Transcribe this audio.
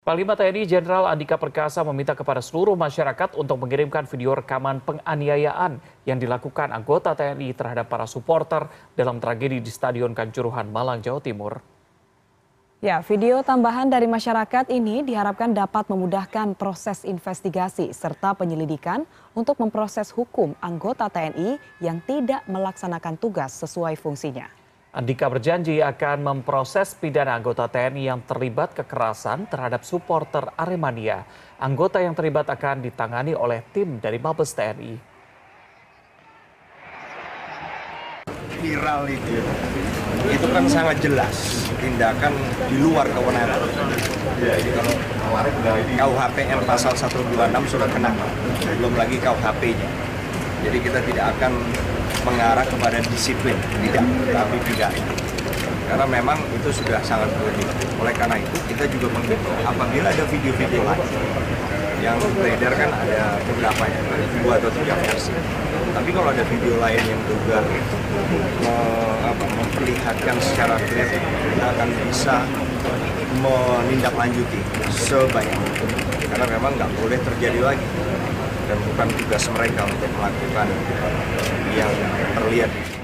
Panglima TNI Jenderal Andika Perkasa meminta kepada seluruh masyarakat untuk mengirimkan video rekaman penganiayaan yang dilakukan anggota TNI terhadap para suporter dalam tragedi di Stadion Kanjuruhan, Malang, Jawa Timur. Ya, video tambahan dari masyarakat ini diharapkan dapat memudahkan proses investigasi serta penyelidikan untuk memproses hukum anggota TNI yang tidak melaksanakan tugas sesuai fungsinya. Andika berjanji akan memproses pidana anggota TNI yang terlibat kekerasan terhadap suporter Aremania. Anggota yang terlibat akan ditangani oleh tim dari Mabes TNI. Viral itu kan sangat jelas tindakan di luar kewenangan. Jadi kalau KUHPM pasal 126 sudah kena, belum lagi KUHP-nya. Jadi kita tidak akan mengarah kepada disiplin, tidak, tapi pidana. Karena memang itu sudah sangat penting. Oleh karena itu kita juga menghimbau apabila ada video-video lain yang beredar, kan ada beberapa ya, 2 atau 3 versi. Tapi kalau ada video lain yang juga memperlihatkan secara kreatif, kita akan bisa menindaklanjuti sebanyak mungkin. Karena memang nggak boleh terjadi lagi. Dan bukan tugas mereka untuk melakukan yang terlihat.